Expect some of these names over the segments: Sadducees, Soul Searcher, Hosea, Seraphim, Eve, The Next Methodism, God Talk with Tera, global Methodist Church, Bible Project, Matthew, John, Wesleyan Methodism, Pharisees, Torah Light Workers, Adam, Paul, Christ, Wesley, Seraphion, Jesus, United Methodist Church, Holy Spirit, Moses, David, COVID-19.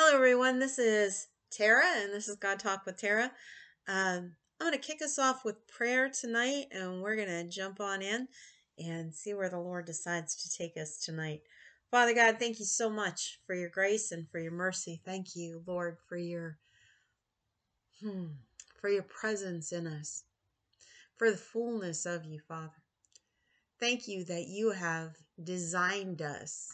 Hello, everyone. This is Tera, and this is God Talk with Tera. I'm going to kick us off with prayer tonight, and we're going to jump on in and see where the Lord decides to take us tonight. Father God, thank you so much for your grace and for your mercy. Thank you, Lord, for your presence in us, for the fullness of you, Father. Thank you that you have designed us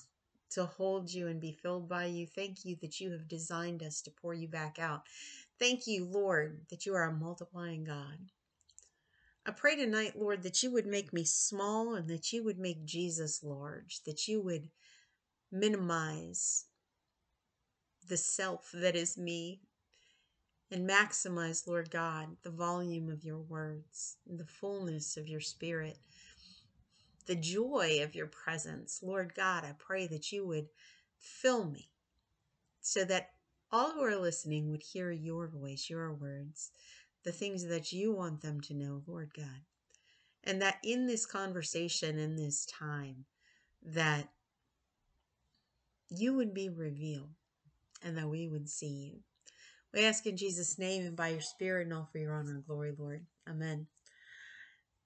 to hold you and be filled by you. Thank you that you have designed us to pour you back out. Thank you, Lord, that you are a multiplying God. I pray tonight, Lord, that you would make me small and that you would make Jesus large, that you would minimize the self that is me and maximize, Lord God, the volume of your words, the fullness of your spirit, the joy of your presence. Lord God, I pray that you would fill me so that all who are listening would hear your voice, your words, the things that you want them to know, Lord God. And that in this conversation, in this time, that you would be revealed and that we would see you. We ask in Jesus' name and by your spirit and all for your honor and glory, Lord. Amen.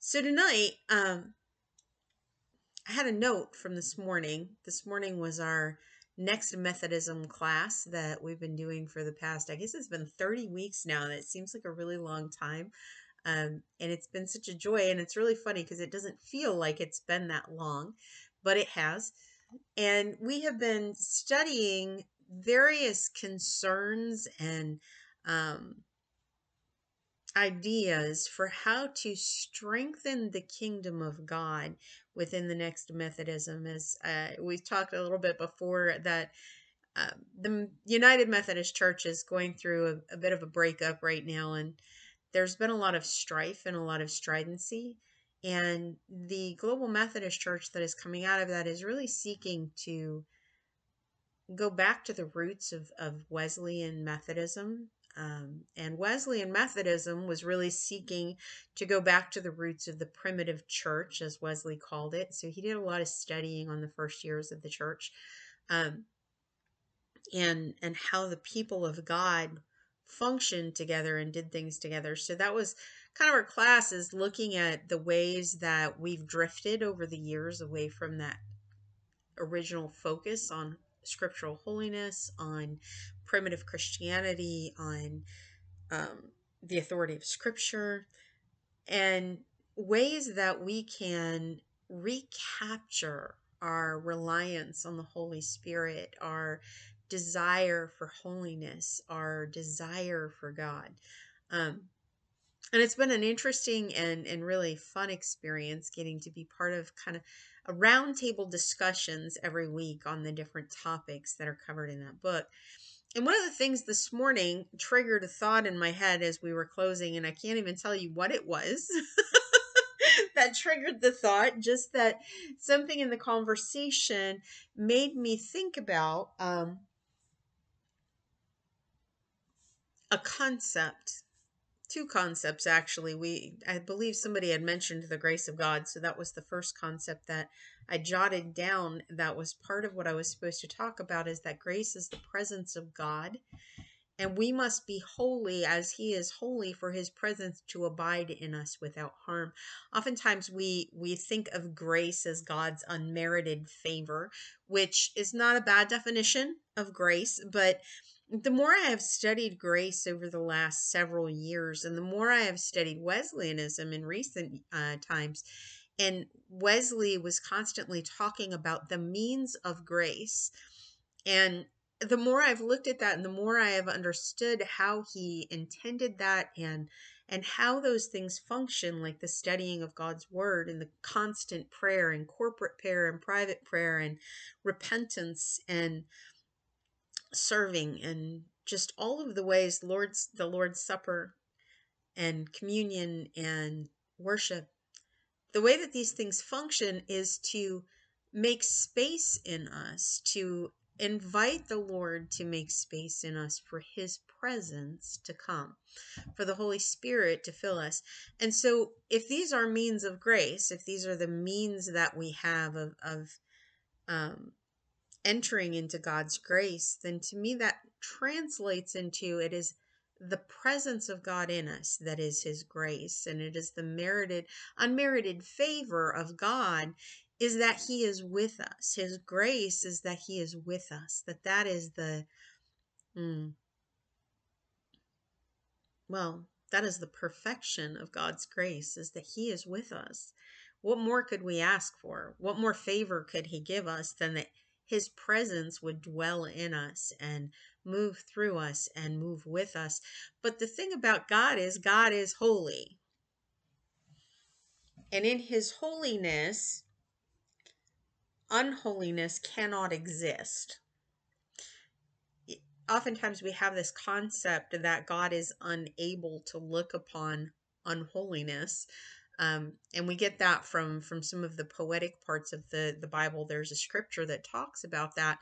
So tonight, I had a note from this morning. This morning was our Next Methodism class that we've been doing for the past, I guess it's been 30 weeks now, and it seems like a really long time. And it's been such a joy, and it's really funny because it doesn't feel like it's been that long, but it has. And we have been studying various concerns and ideas for how to strengthen the kingdom of God within the Next Methodism. As we talked a little bit before, that the United Methodist Church is going through a bit of a breakup right now, and there's been a lot of strife and a lot of stridency. And the global Methodist Church that is coming out of that is really seeking to go back to the roots of Wesleyan Methodism. And Wesleyan Methodism was really seeking to go back to the roots of the primitive church, as Wesley called it. So he did a lot of studying on the first years of the church, and how the people of God functioned together and did things together. So that was kind of our class, is looking at the ways that we've drifted over the years away from that original focus on scriptural holiness, on primitive Christianity, on the authority of scripture, and ways that we can recapture our reliance on the Holy Spirit, our desire for holiness, our desire for God. And it's been an interesting and really fun experience getting to be part of kind of a roundtable discussions every week on the different topics that are covered in that book. And one of the things this morning triggered a thought in my head as we were closing, and I can't even tell you what it was that triggered the thought, just that something in the conversation made me think about a concept. Two concepts, actually. I believe somebody had mentioned the grace of God, so that was the first concept that I jotted down. That was part of what I was supposed to talk about, is that grace is the presence of God, and we must be holy as he is holy for his presence to abide in us without harm. Oftentimes we think of grace as God's unmerited favor, which is not a bad definition of grace, but the more I have studied grace over the last several years, and the more I have studied Wesleyanism in recent times, and Wesley was constantly talking about the means of grace, and the more I've looked at that and the more I have understood how he intended that and how those things function, like the studying of God's word and the constant prayer and corporate prayer and private prayer and repentance and serving and just all of the ways, the Lord's Supper and communion and worship. The way that these things function is to make space in us, to invite the Lord to make space in us for his presence to come, for the Holy Spirit to fill us. And so if these are means of grace, if these are the means that we have of entering into God's grace, then to me that translates into it is the presence of God in us that is his grace, and it is the unmerited favor of God is that he is with us. His grace is that he is with us, that is the, well, that is the perfection of God's grace, is that he is with us. What more could we ask for? What more favor could he give us than that his presence would dwell in us and move through us and move with us? But the thing about God is holy. And in his holiness, unholiness cannot exist. Oftentimes we have this concept that God is unable to look upon unholiness. And we get that from some of the poetic parts of the Bible. There's a scripture that talks about that.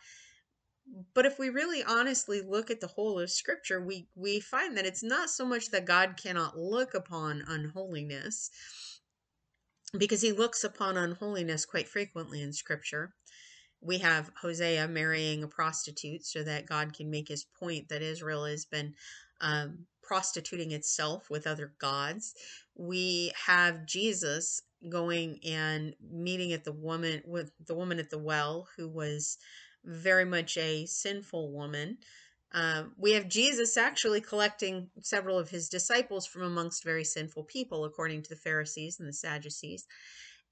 But if we really honestly look at the whole of scripture, we find that it's not so much that God cannot look upon unholiness, because he looks upon unholiness quite frequently in scripture. We have Hosea marrying a prostitute so that God can make his point that Israel has been prostituting itself with other gods. We have Jesus going and meeting with the woman at the well, who was very much a sinful woman. We have Jesus actually collecting several of his disciples from amongst very sinful people, according to the Pharisees and the Sadducees.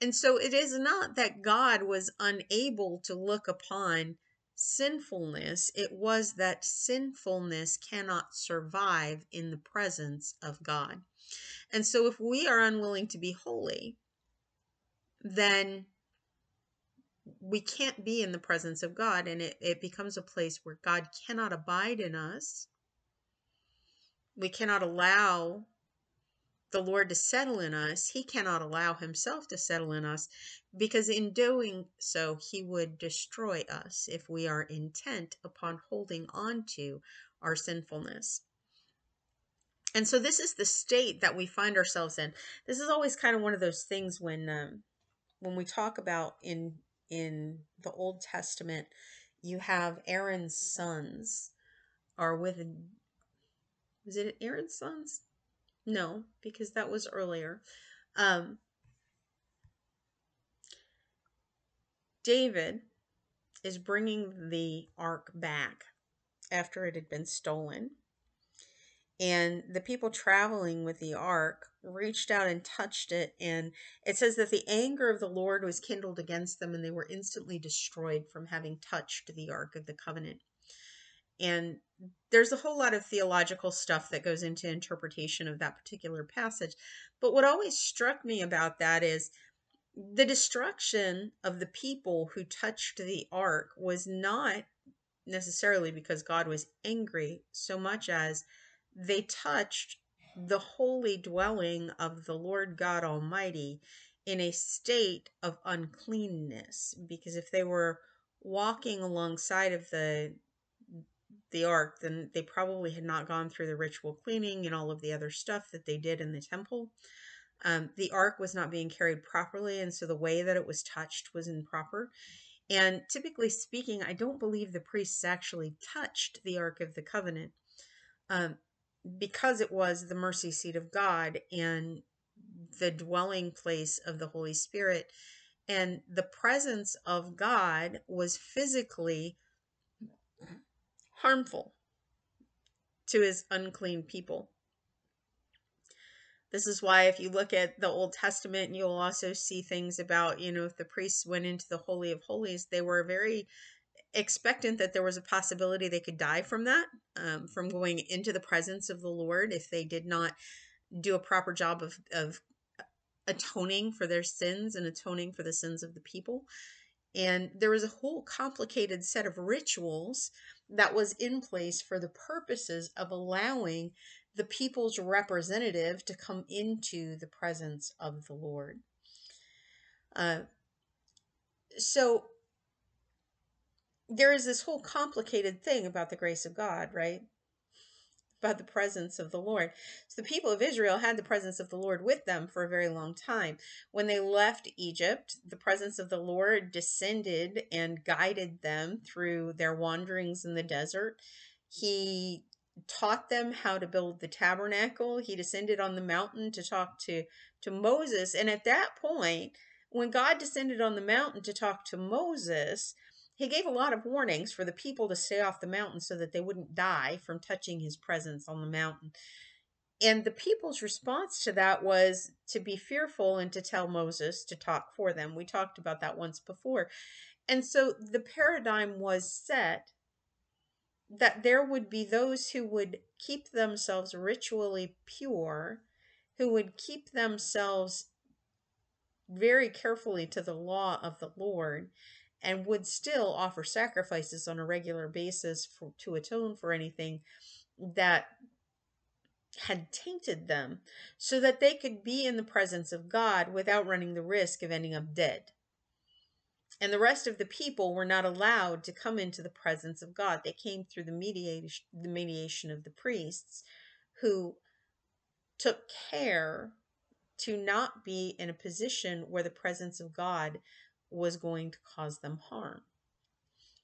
And so it is not that God was unable to look upon sinfulness. It was that sinfulness cannot survive in the presence of God. And so if we are unwilling to be holy, then we can't be in the presence of God, and it becomes a place where God cannot abide in us. We cannot allow the Lord to settle in us. He cannot allow himself to settle in us, because in doing so, he would destroy us if we are intent upon holding on to our sinfulness. And so this is the state that we find ourselves in. This is always kind of one of those things when we talk about in the Old Testament, you have Aaron's sons are with, was it Aaron's sons? No, because that was earlier. David is bringing the ark back after it had been stolen. And the people traveling with the ark reached out and touched it. And it says that the anger of the Lord was kindled against them, and they were instantly destroyed from having touched the ark of the covenant. And there's a whole lot of theological stuff that goes into interpretation of that particular passage. But what always struck me about that is the destruction of the people who touched the ark was not necessarily because God was angry so much as they touched the holy dwelling of the Lord God Almighty in a state of uncleanness. Because if they were walking alongside of the ark, then they probably had not gone through the ritual cleaning and all of the other stuff that they did in the temple. The ark was not being carried properly, and so the way that it was touched was improper. And typically speaking, I don't believe the priests actually touched the Ark of the Covenant, because it was the mercy seat of God and the dwelling place of the Holy Spirit. And the presence of God was physically harmful to his unclean people. This is why if you look at the Old Testament, you'll also see things about, if the priests went into the Holy of Holies, they were very expectant that there was a possibility they could die from that, from going into the presence of the Lord if they did not do a proper job of atoning for their sins and atoning for the sins of the people. And there was a whole complicated set of rituals that was in place for the purposes of allowing the people's representative to come into the presence of the Lord. So there is this whole complicated thing about the grace of God, right? by the presence of the Lord. So the people of Israel had the presence of the Lord with them for a very long time. When they left Egypt, the presence of the Lord descended and guided them through their wanderings in the desert. He taught them how to build the tabernacle. He descended on the mountain to talk to Moses. And at that point, when God descended on the mountain to talk to Moses, he gave a lot of warnings for the people to stay off the mountain so that they wouldn't die from touching his presence on the mountain. And the people's response to that was to be fearful and to tell Moses to talk for them. We talked about that once before. And so the paradigm was set that there would be those who would keep themselves ritually pure, who would keep themselves very carefully to the law of the Lord, and would still offer sacrifices on a regular basis to atone for anything that had tainted them, so that they could be in the presence of God without running the risk of ending up dead. And the rest of the people were not allowed to come into the presence of God. They came through the mediation of the priests, who took care to not be in a position where the presence of God was going to cause them harm.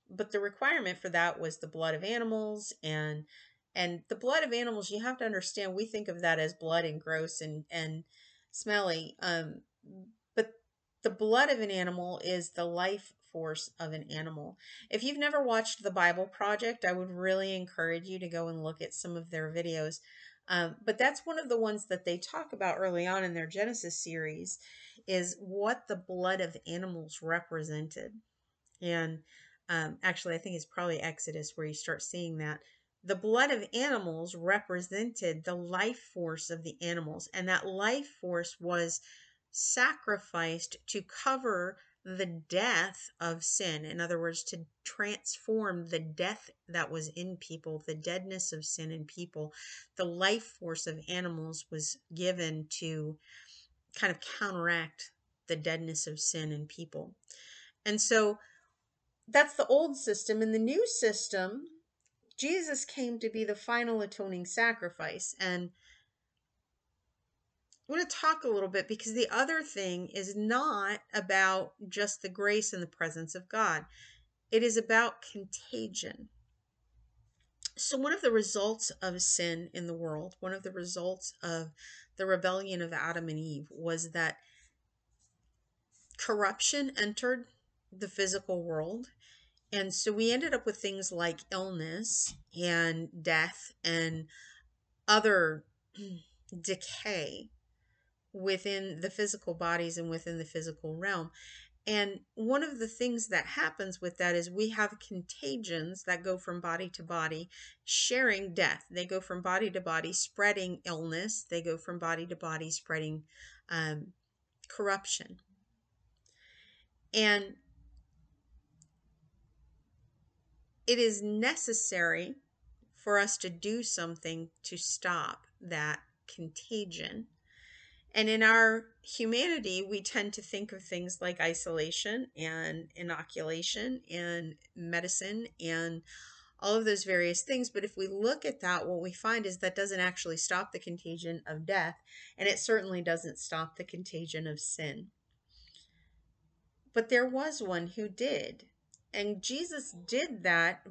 But the requirement for that was the blood of animals, and the blood of animals, you have to understand, we think of that as blood and gross and smelly, but the blood of an animal is the life force of an animal. If you've never watched the Bible Project, I would really encourage you to go and look at some of their videos. But that's one of the ones that they talk about early on in their Genesis series, is what the blood of animals represented. And actually, I think it's probably Exodus where you start seeing that. The blood of animals represented the life force of the animals. And that life force was sacrificed to cover the death of sin. In other words, to transform the death that was in people, the deadness of sin in people. The life force of animals was given to kind of counteract the deadness of sin in people. And so that's the old system. In the new system, Jesus came to be the final atoning sacrifice. And I want to talk a little bit, because the other thing is not about just the grace and the presence of God. It is about contagion. So one of the results of sin in the world, one of the results of the rebellion of Adam and Eve, was that corruption entered the physical world. And so we ended up with things like illness and death and other decay within the physical bodies and within the physical realm. And one of the things that happens with that is we have contagions that go from body to body, sharing death. They go from body to body, spreading illness. They go from body to body, spreading corruption. And it is necessary for us to do something to stop that contagion. And in our humanity, we tend to think of things like isolation and inoculation and medicine and all of those various things. But if we look at that, what we find is that doesn't actually stop the contagion of death, and it certainly doesn't stop the contagion of sin. But there was one who did, and Jesus did that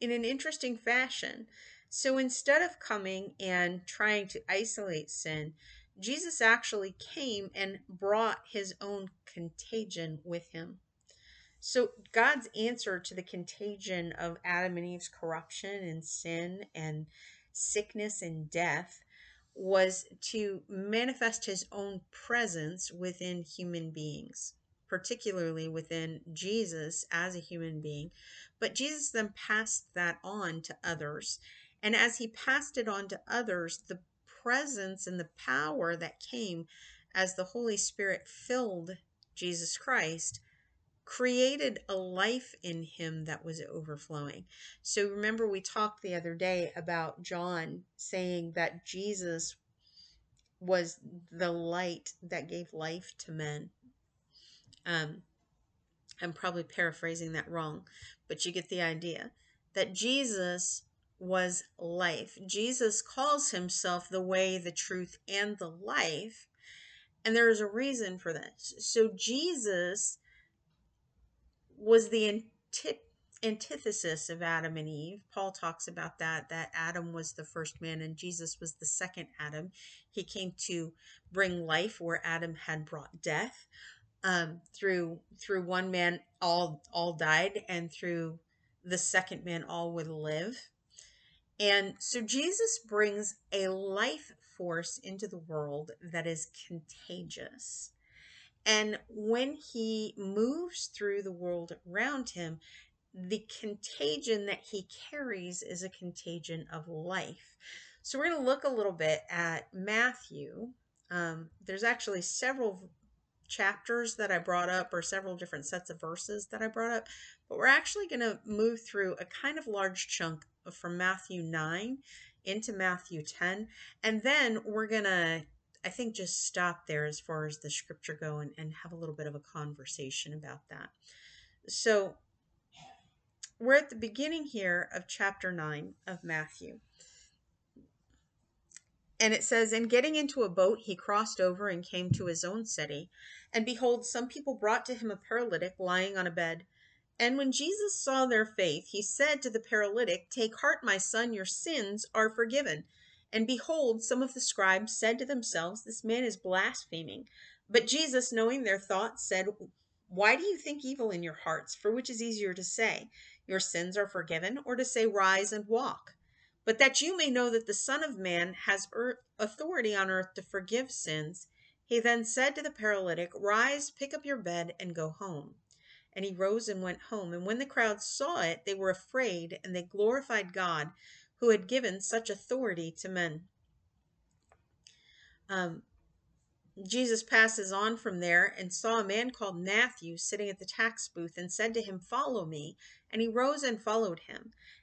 in an interesting fashion. So instead of coming and trying to isolate sin, Jesus actually came and brought his own contagion with him. So God's answer to the contagion of Adam and Eve's corruption and sin and sickness and death was to manifest his own presence within human beings, particularly within Jesus as a human being. But Jesus then passed that on to others. And as he passed it on to others, the presence and the power that came as the Holy Spirit filled Jesus Christ created a life in him that was overflowing. So remember, we talked the other day about John saying that Jesus was the light that gave life to men. I'm probably paraphrasing that wrong, but you get the idea, that Jesus was life. Jesus calls himself the way, the truth, and the life. And there is a reason for this. So Jesus was the antithesis of Adam and Eve. Paul talks about that Adam was the first man and Jesus was the second Adam. He came to bring life where Adam had brought death. Through one man, all died, and through the second man, all would live. And so Jesus brings a life force into the world that is contagious. And when he moves through the world around him, the contagion that he carries is a contagion of life. So we're going to look a little bit at Matthew. There's actually several chapters that I brought up, or several different sets of verses that I brought up, but we're actually going to move through a kind of large chunk from Matthew 9 into Matthew 10. And then we're going to, I think, just stop there as far as the scripture go and have a little bit of a conversation about that. So we're at the beginning here of chapter 9 of Matthew. And it says, "And getting into a boat, he crossed over and came to his own city. And behold, some people brought to him a paralytic lying on a bed. And when Jesus saw their faith, he said to the paralytic, 'Take heart, my son, your sins are forgiven.' And behold, some of the scribes said to themselves, 'This man is blaspheming.' But Jesus, knowing their thoughts, said, 'Why do you think evil in your hearts? For which is easier to say, your sins are forgiven, or to say, rise and walk? But that you may know that the Son of Man has authority on earth to forgive sins.' He then said to the paralytic, 'Rise, pick up your bed, and go home.' And he rose and went home. And when the crowd saw it, they were afraid, and they glorified God, who had given such authority to men." Jesus passes on from there and saw a man called Matthew sitting at the tax booth and said to him, "Follow me." And he rose and followed him.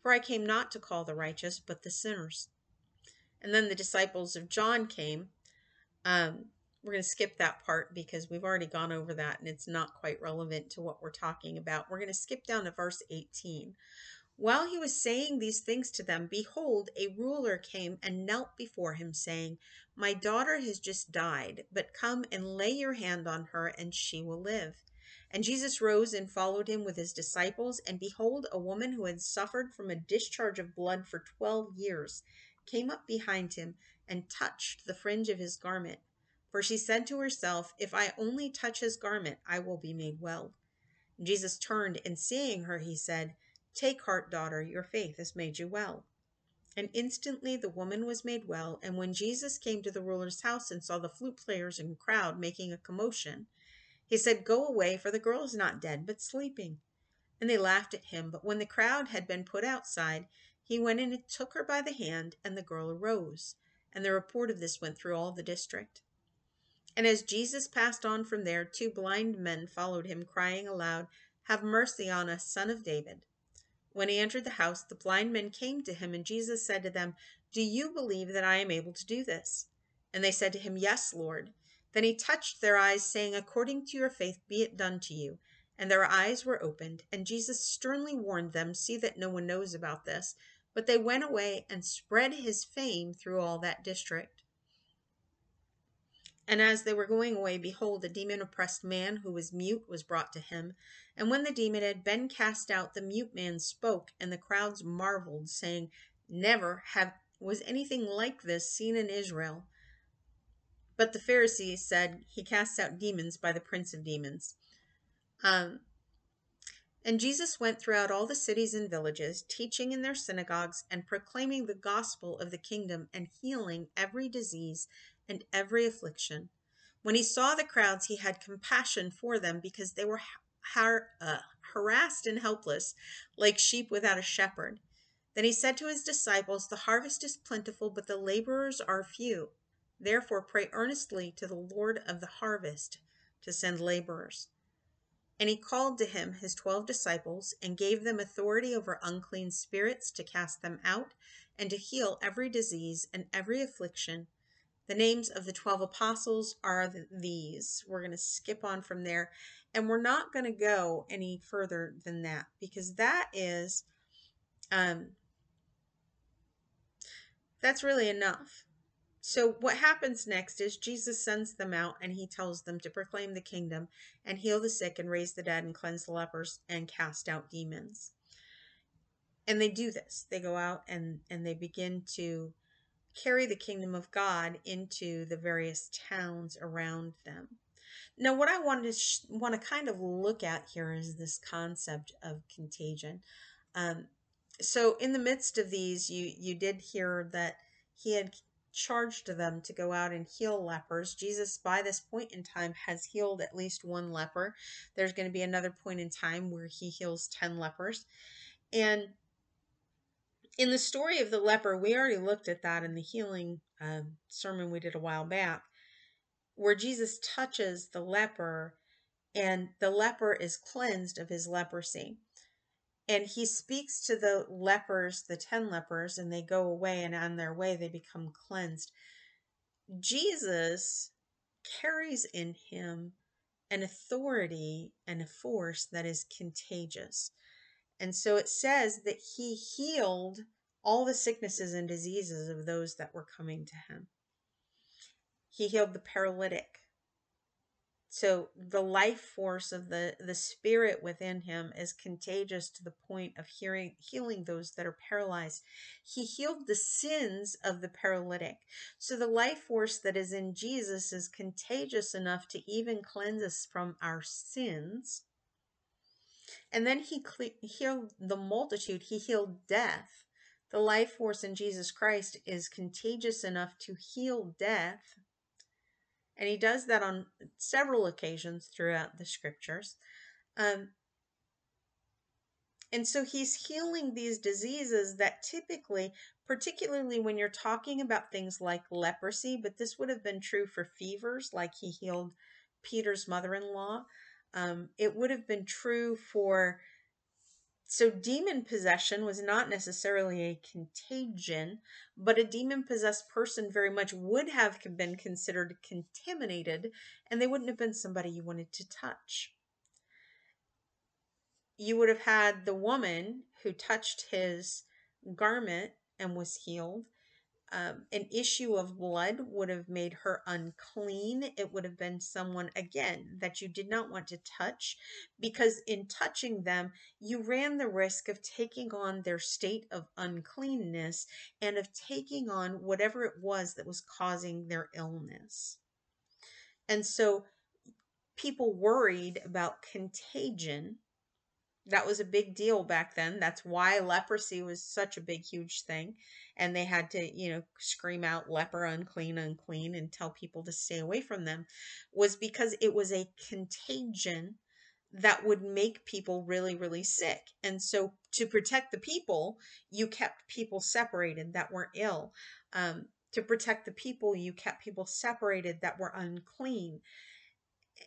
For I came not to call the righteous, but the sinners." And then the disciples of John came. We're going to skip that part because we've already gone over that and it's not quite relevant to what we're talking about. We're going to skip down to verse 18. "While he was saying these things to them, behold, a ruler came and knelt before him, saying, 'My daughter has just died, but come and lay your hand on her and she will live.' And Jesus rose and followed him with his disciples. And behold, a woman who had suffered from a discharge of blood for 12 years came up behind him and touched the fringe of his garment. For she said to herself, 'If I only touch his garment, I will be made well.' And Jesus turned and seeing her, he said, 'Take heart, daughter, your faith has made you well.' And instantly the woman was made well. And when Jesus came to the ruler's house and saw the flute players and crowd making a commotion, he said, 'Go away, for the girl is not dead, but sleeping.' And they laughed at him. But when the crowd had been put outside, he went in and took her by the hand, and the girl arose. And the report of this went through all the district. And as Jesus passed on from there, two blind men followed him, crying aloud, 'Have mercy on us, Son of David.' When he entered the house, the blind men came to him, and Jesus said to them, 'Do you believe that I am able to do this?' And they said to him, 'Yes, Lord.' Then he touched their eyes, saying, 'According to your faith be it done to you.' And their eyes were opened, and Jesus sternly warned them, 'See that no one knows about this.' But they went away and spread his fame through all that district. And as they were going away, behold, a demon-oppressed man who was mute was brought to him. And when the demon had been cast out, the mute man spoke, and the crowds marveled, saying, 'Never was anything like this seen in Israel.' But the Pharisees said, 'He casts out demons by the prince of demons.'" And Jesus went throughout all the cities and villages, teaching in their synagogues and proclaiming the gospel of the kingdom and healing every disease and every affliction. When he saw the crowds, he had compassion for them because they were harassed and helpless, like sheep without a shepherd. Then he said to his disciples, "The harvest is plentiful, but the laborers are few. Therefore pray earnestly to the Lord of the harvest to send laborers." And he called to him his 12 disciples and gave them authority over unclean spirits to cast them out and to heal every disease and every affliction. The names of the 12 apostles are these. We're going to skip on from there, and we're not going to go any further than that, because that is, that's really enough. So what happens next is Jesus sends them out, and he tells them to proclaim the kingdom and heal the sick and raise the dead and cleanse the lepers and cast out demons. And they do this. They go out and they begin to carry the kingdom of God into the various towns around them. Now, what I want to kind of look at here is this concept of contagion. So in the midst of these, you did hear that he had charged them to go out and heal lepers. Jesus, by this point in time, has healed at least one leper. There's going to be another point in time where he heals 10 lepers. And in the story of the leper, we already looked at that in the healing sermon we did a while back, where Jesus touches the leper and the leper is cleansed of his leprosy. And he speaks to the lepers, the 10 lepers, and they go away, and on their way they become cleansed. Jesus carries in him an authority and a force that is contagious. And so it says that he healed all the sicknesses and diseases of those that were coming to him. He healed the paralytic. So the life force of the spirit within him is contagious to the point of healing those that are paralyzed. He healed the sins of the paralytic. So the life force that is in Jesus is contagious enough to even cleanse us from our sins. And then he healed the multitude. He healed death. The life force in Jesus Christ is contagious enough to heal death. And he does that on several occasions throughout the scriptures. And so he's healing these diseases that typically, particularly when you're talking about things like leprosy, but this would have been true for fevers, like he healed Peter's mother-in-law. It would have been true for, so demon possession was not necessarily a contagion, but a demon-possessed person very much would have been considered contaminated, and they wouldn't have been somebody you wanted to touch. You would have had the woman who touched his garment and was healed. An issue of blood would have made her unclean. It would have been someone, again, that you did not want to touch, because in touching them, you ran the risk of taking on their state of uncleanness and of taking on whatever it was that was causing their illness. And so people worried about contagion. That was a big deal back then. That's why leprosy was such a big, huge thing. And they had to, scream out leper, unclean, unclean, and tell people to stay away from them, was because it was a contagion that would make people really, really sick. And so to protect the people, you kept people separated that were ill. To protect the people, you kept people separated that were unclean.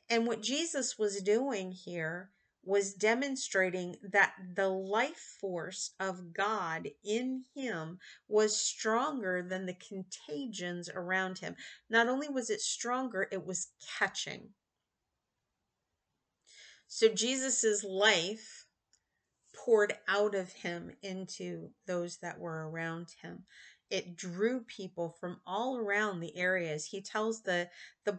And what Jesus was doing here was demonstrating that the life force of God in him was stronger than the contagions around him. Not only was it stronger, it was catching. So Jesus's life poured out of him into those that were around him. It drew people from all around the areas. He tells the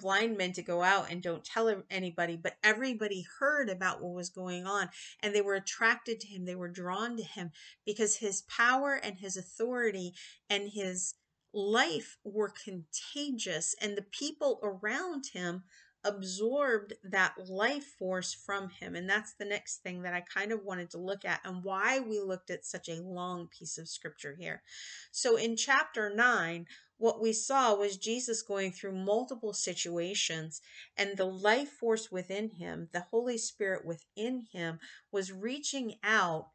blind men to go out and don't tell anybody, but everybody heard about what was going on, and they were attracted to him. They were drawn to him because his power and his authority and his life were contagious, and the people around him absorbed that life force from him. And that's the next thing that I kind of wanted to look at, and why we looked at such a long piece of scripture here. So in chapter 9, what we saw was Jesus going through multiple situations, and the life force within him, the Holy Spirit within him, was reaching out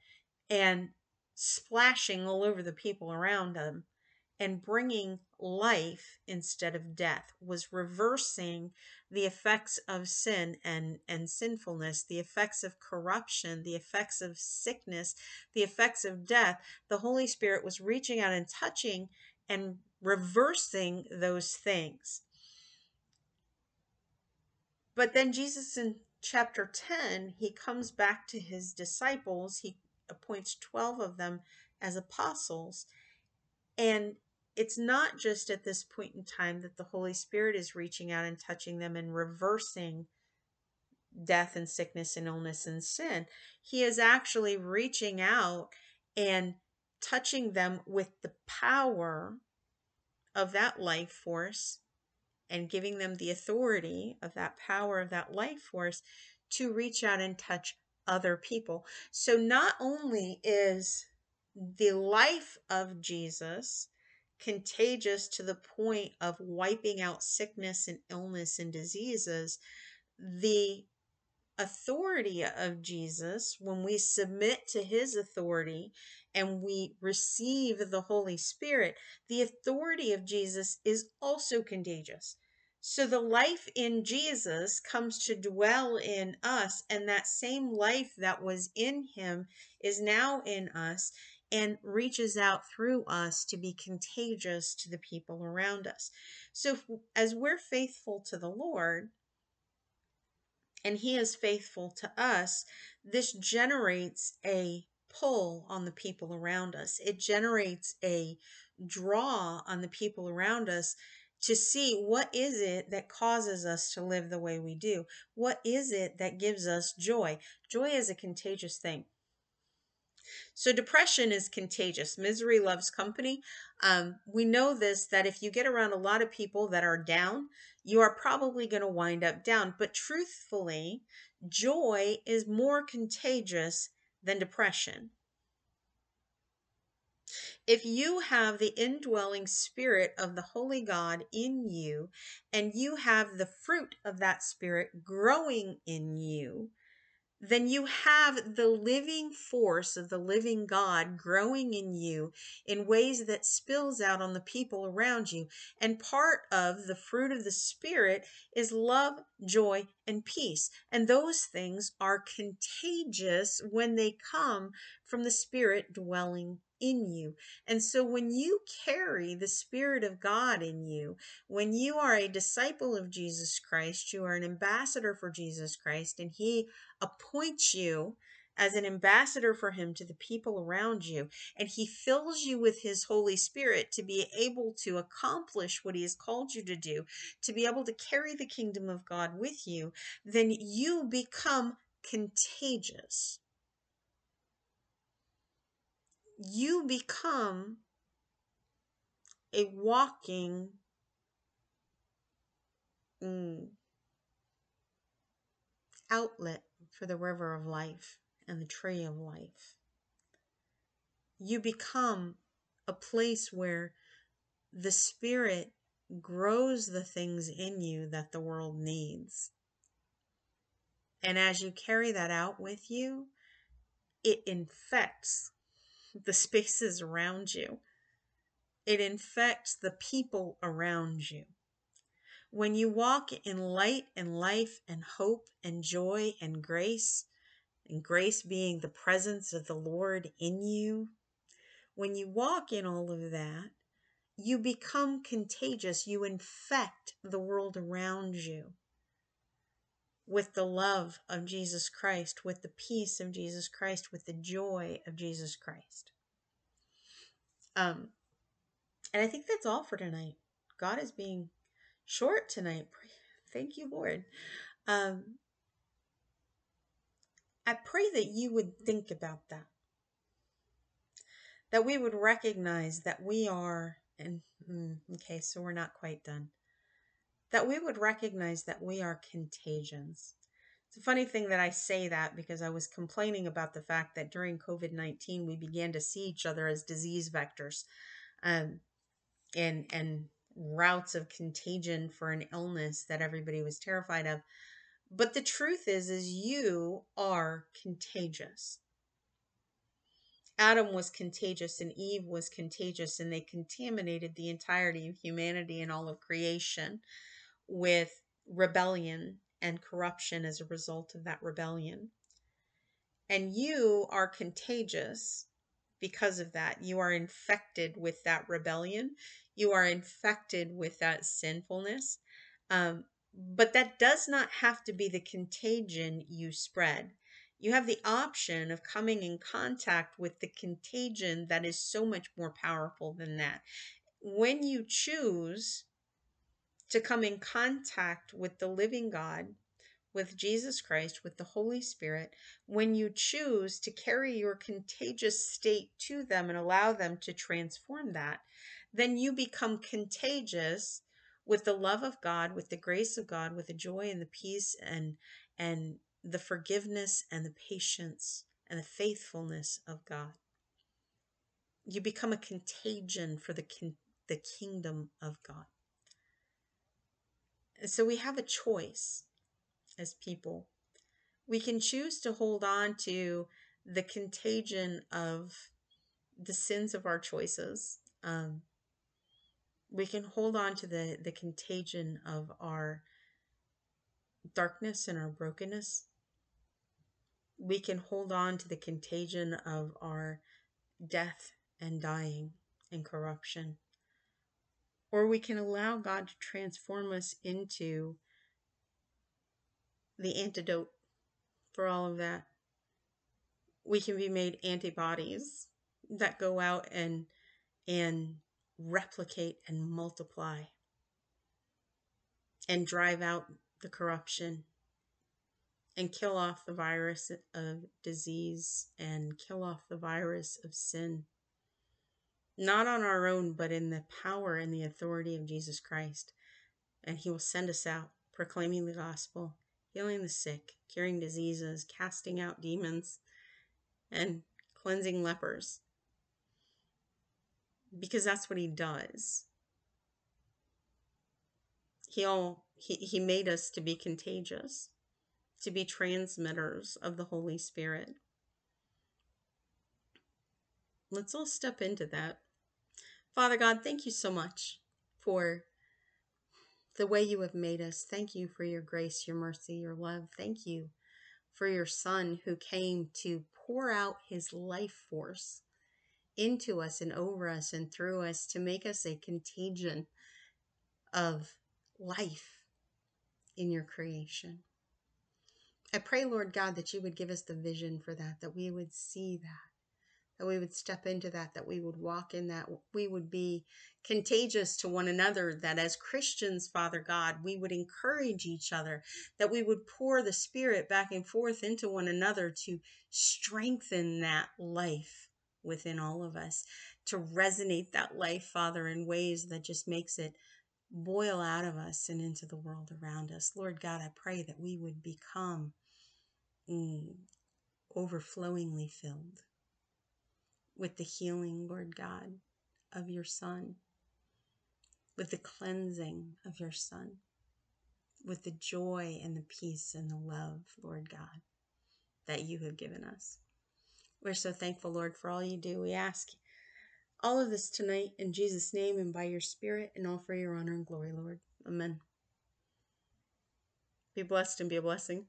and splashing all over the people around them and bringing life instead of death, was reversing the effects of sin and sinfulness, the effects of corruption, the effects of sickness, the effects of death. The Holy Spirit was reaching out and touching and reversing those things. But then Jesus in chapter 10, he comes back to his disciples. He appoints 12 of them as apostles. And it's not just at this point in time that the Holy Spirit is reaching out and touching them and reversing death and sickness and illness and sin. He is actually reaching out and touching them with the power of that life force and giving them the authority of that power of that life force to reach out and touch other people. So not only is the life of Jesus contagious to the point of wiping out sickness and illness and diseases, the authority of Jesus, when we submit to his authority and we receive the Holy Spirit, the authority of Jesus is also contagious. So the life in Jesus comes to dwell in us, and that same life that was in him is now in us and reaches out through us to be contagious to the people around us. So as we're faithful to the Lord, and he is faithful to us, this generates a pull on the people around us. It generates a draw on the people around us to see, what is it that causes us to live the way we do? What is it that gives us joy? Joy is a contagious thing. So depression is contagious. Misery loves company. We know this, that if you get around a lot of people that are down, you are probably going to wind up down. But truthfully, joy is more contagious than depression. If you have the indwelling Spirit of the Holy God in you, and you have the fruit of that Spirit growing in you, then you have the living force of the living God growing in you in ways that spills out on the people around you. And part of the fruit of the Spirit is love, joy, and peace. And those things are contagious when they come from the Spirit dwelling in you. And so when you carry the Spirit of God in you, when you are a disciple of Jesus Christ, you are an ambassador for Jesus Christ, and he appoints you as an ambassador for him to the people around you, and he fills you with his Holy Spirit to be able to accomplish what he has called you to do, to be able to carry the kingdom of God with you, then you become contagious. You become a walking outlet for the river of life and the tree of life. You become a place where the Spirit grows the things in you that the world needs. And as you carry that out with you, it infects the spaces around you. It infects the people around you. When you walk in light and life and hope and joy and grace being the presence of the Lord in you, when you walk in all of that, you become contagious. You infect the world around you with the love of Jesus Christ, with the peace of Jesus Christ, with the joy of Jesus Christ. And I think that's all for tonight. God is being short tonight. Thank you, Lord. I pray that you would think about that. That we would recognize that we are, and okay, so we're not quite done. That we would recognize that we are contagions. It's a funny thing that I say that, because I was complaining about the fact that during COVID-19, we began to see each other as disease vectors and routes of contagion for an illness that everybody was terrified of. But the truth is you are contagious. Adam was contagious and Eve was contagious, and they contaminated the entirety of humanity and all of creation with rebellion and corruption as a result of that rebellion. And you are contagious because of that. You are infected with that rebellion. You are infected with that sinfulness. But that does not have to be the contagion you spread. You have the option of coming in contact with the contagion that is so much more powerful than that. When you choose to come in contact with the living God, with Jesus Christ, with the Holy Spirit, when you choose to carry your contagious state to them and allow them to transform that, then you become contagious with the love of God, with the grace of God, with the joy and the peace and the forgiveness and the patience and the faithfulness of God. You become a contagion for the kingdom of God. And so we have a choice as people. We can choose to hold on to the contagion of the sins of our choices. We can hold on to the contagion of our darkness and our brokenness. We can hold on to the contagion of our death and dying and corruption. Or we can allow God to transform us into the antidote for all of that. We can be made antibodies that go out and replicate and multiply and drive out the corruption and kill off the virus of disease and kill off the virus of sin. Not on our own, but in the power and the authority of Jesus Christ. And he will send us out, proclaiming the gospel, healing the sick, curing diseases, casting out demons, and cleansing lepers. Because that's what he does. He made us to be contagious, to be transmitters of the Holy Spirit. Let's all step into that. Father God, thank you so much for the way you have made us. Thank you for your grace, your mercy, your love. Thank you for your Son who came to pour out his life force into us and over us and through us to make us a contagion of life in your creation. I pray, Lord God, that you would give us the vision for that, that we would see that we would step into that we would walk in that, we would be contagious to one another, that as Christians, Father God, we would encourage each other, that we would pour the Spirit back and forth into one another to strengthen that life within all of us, to resonate that life, Father, in ways that just makes it boil out of us and into the world around us. Lord God, I pray that we would become overflowingly filled with the healing, Lord God, of your Son, with the cleansing of your Son, with the joy and the peace and the love, Lord God, that you have given us. We're so thankful, Lord, for all you do. We ask all of this tonight in Jesus' name and by your Spirit and all for your honor and glory, Lord. Amen. Be blessed and be a blessing.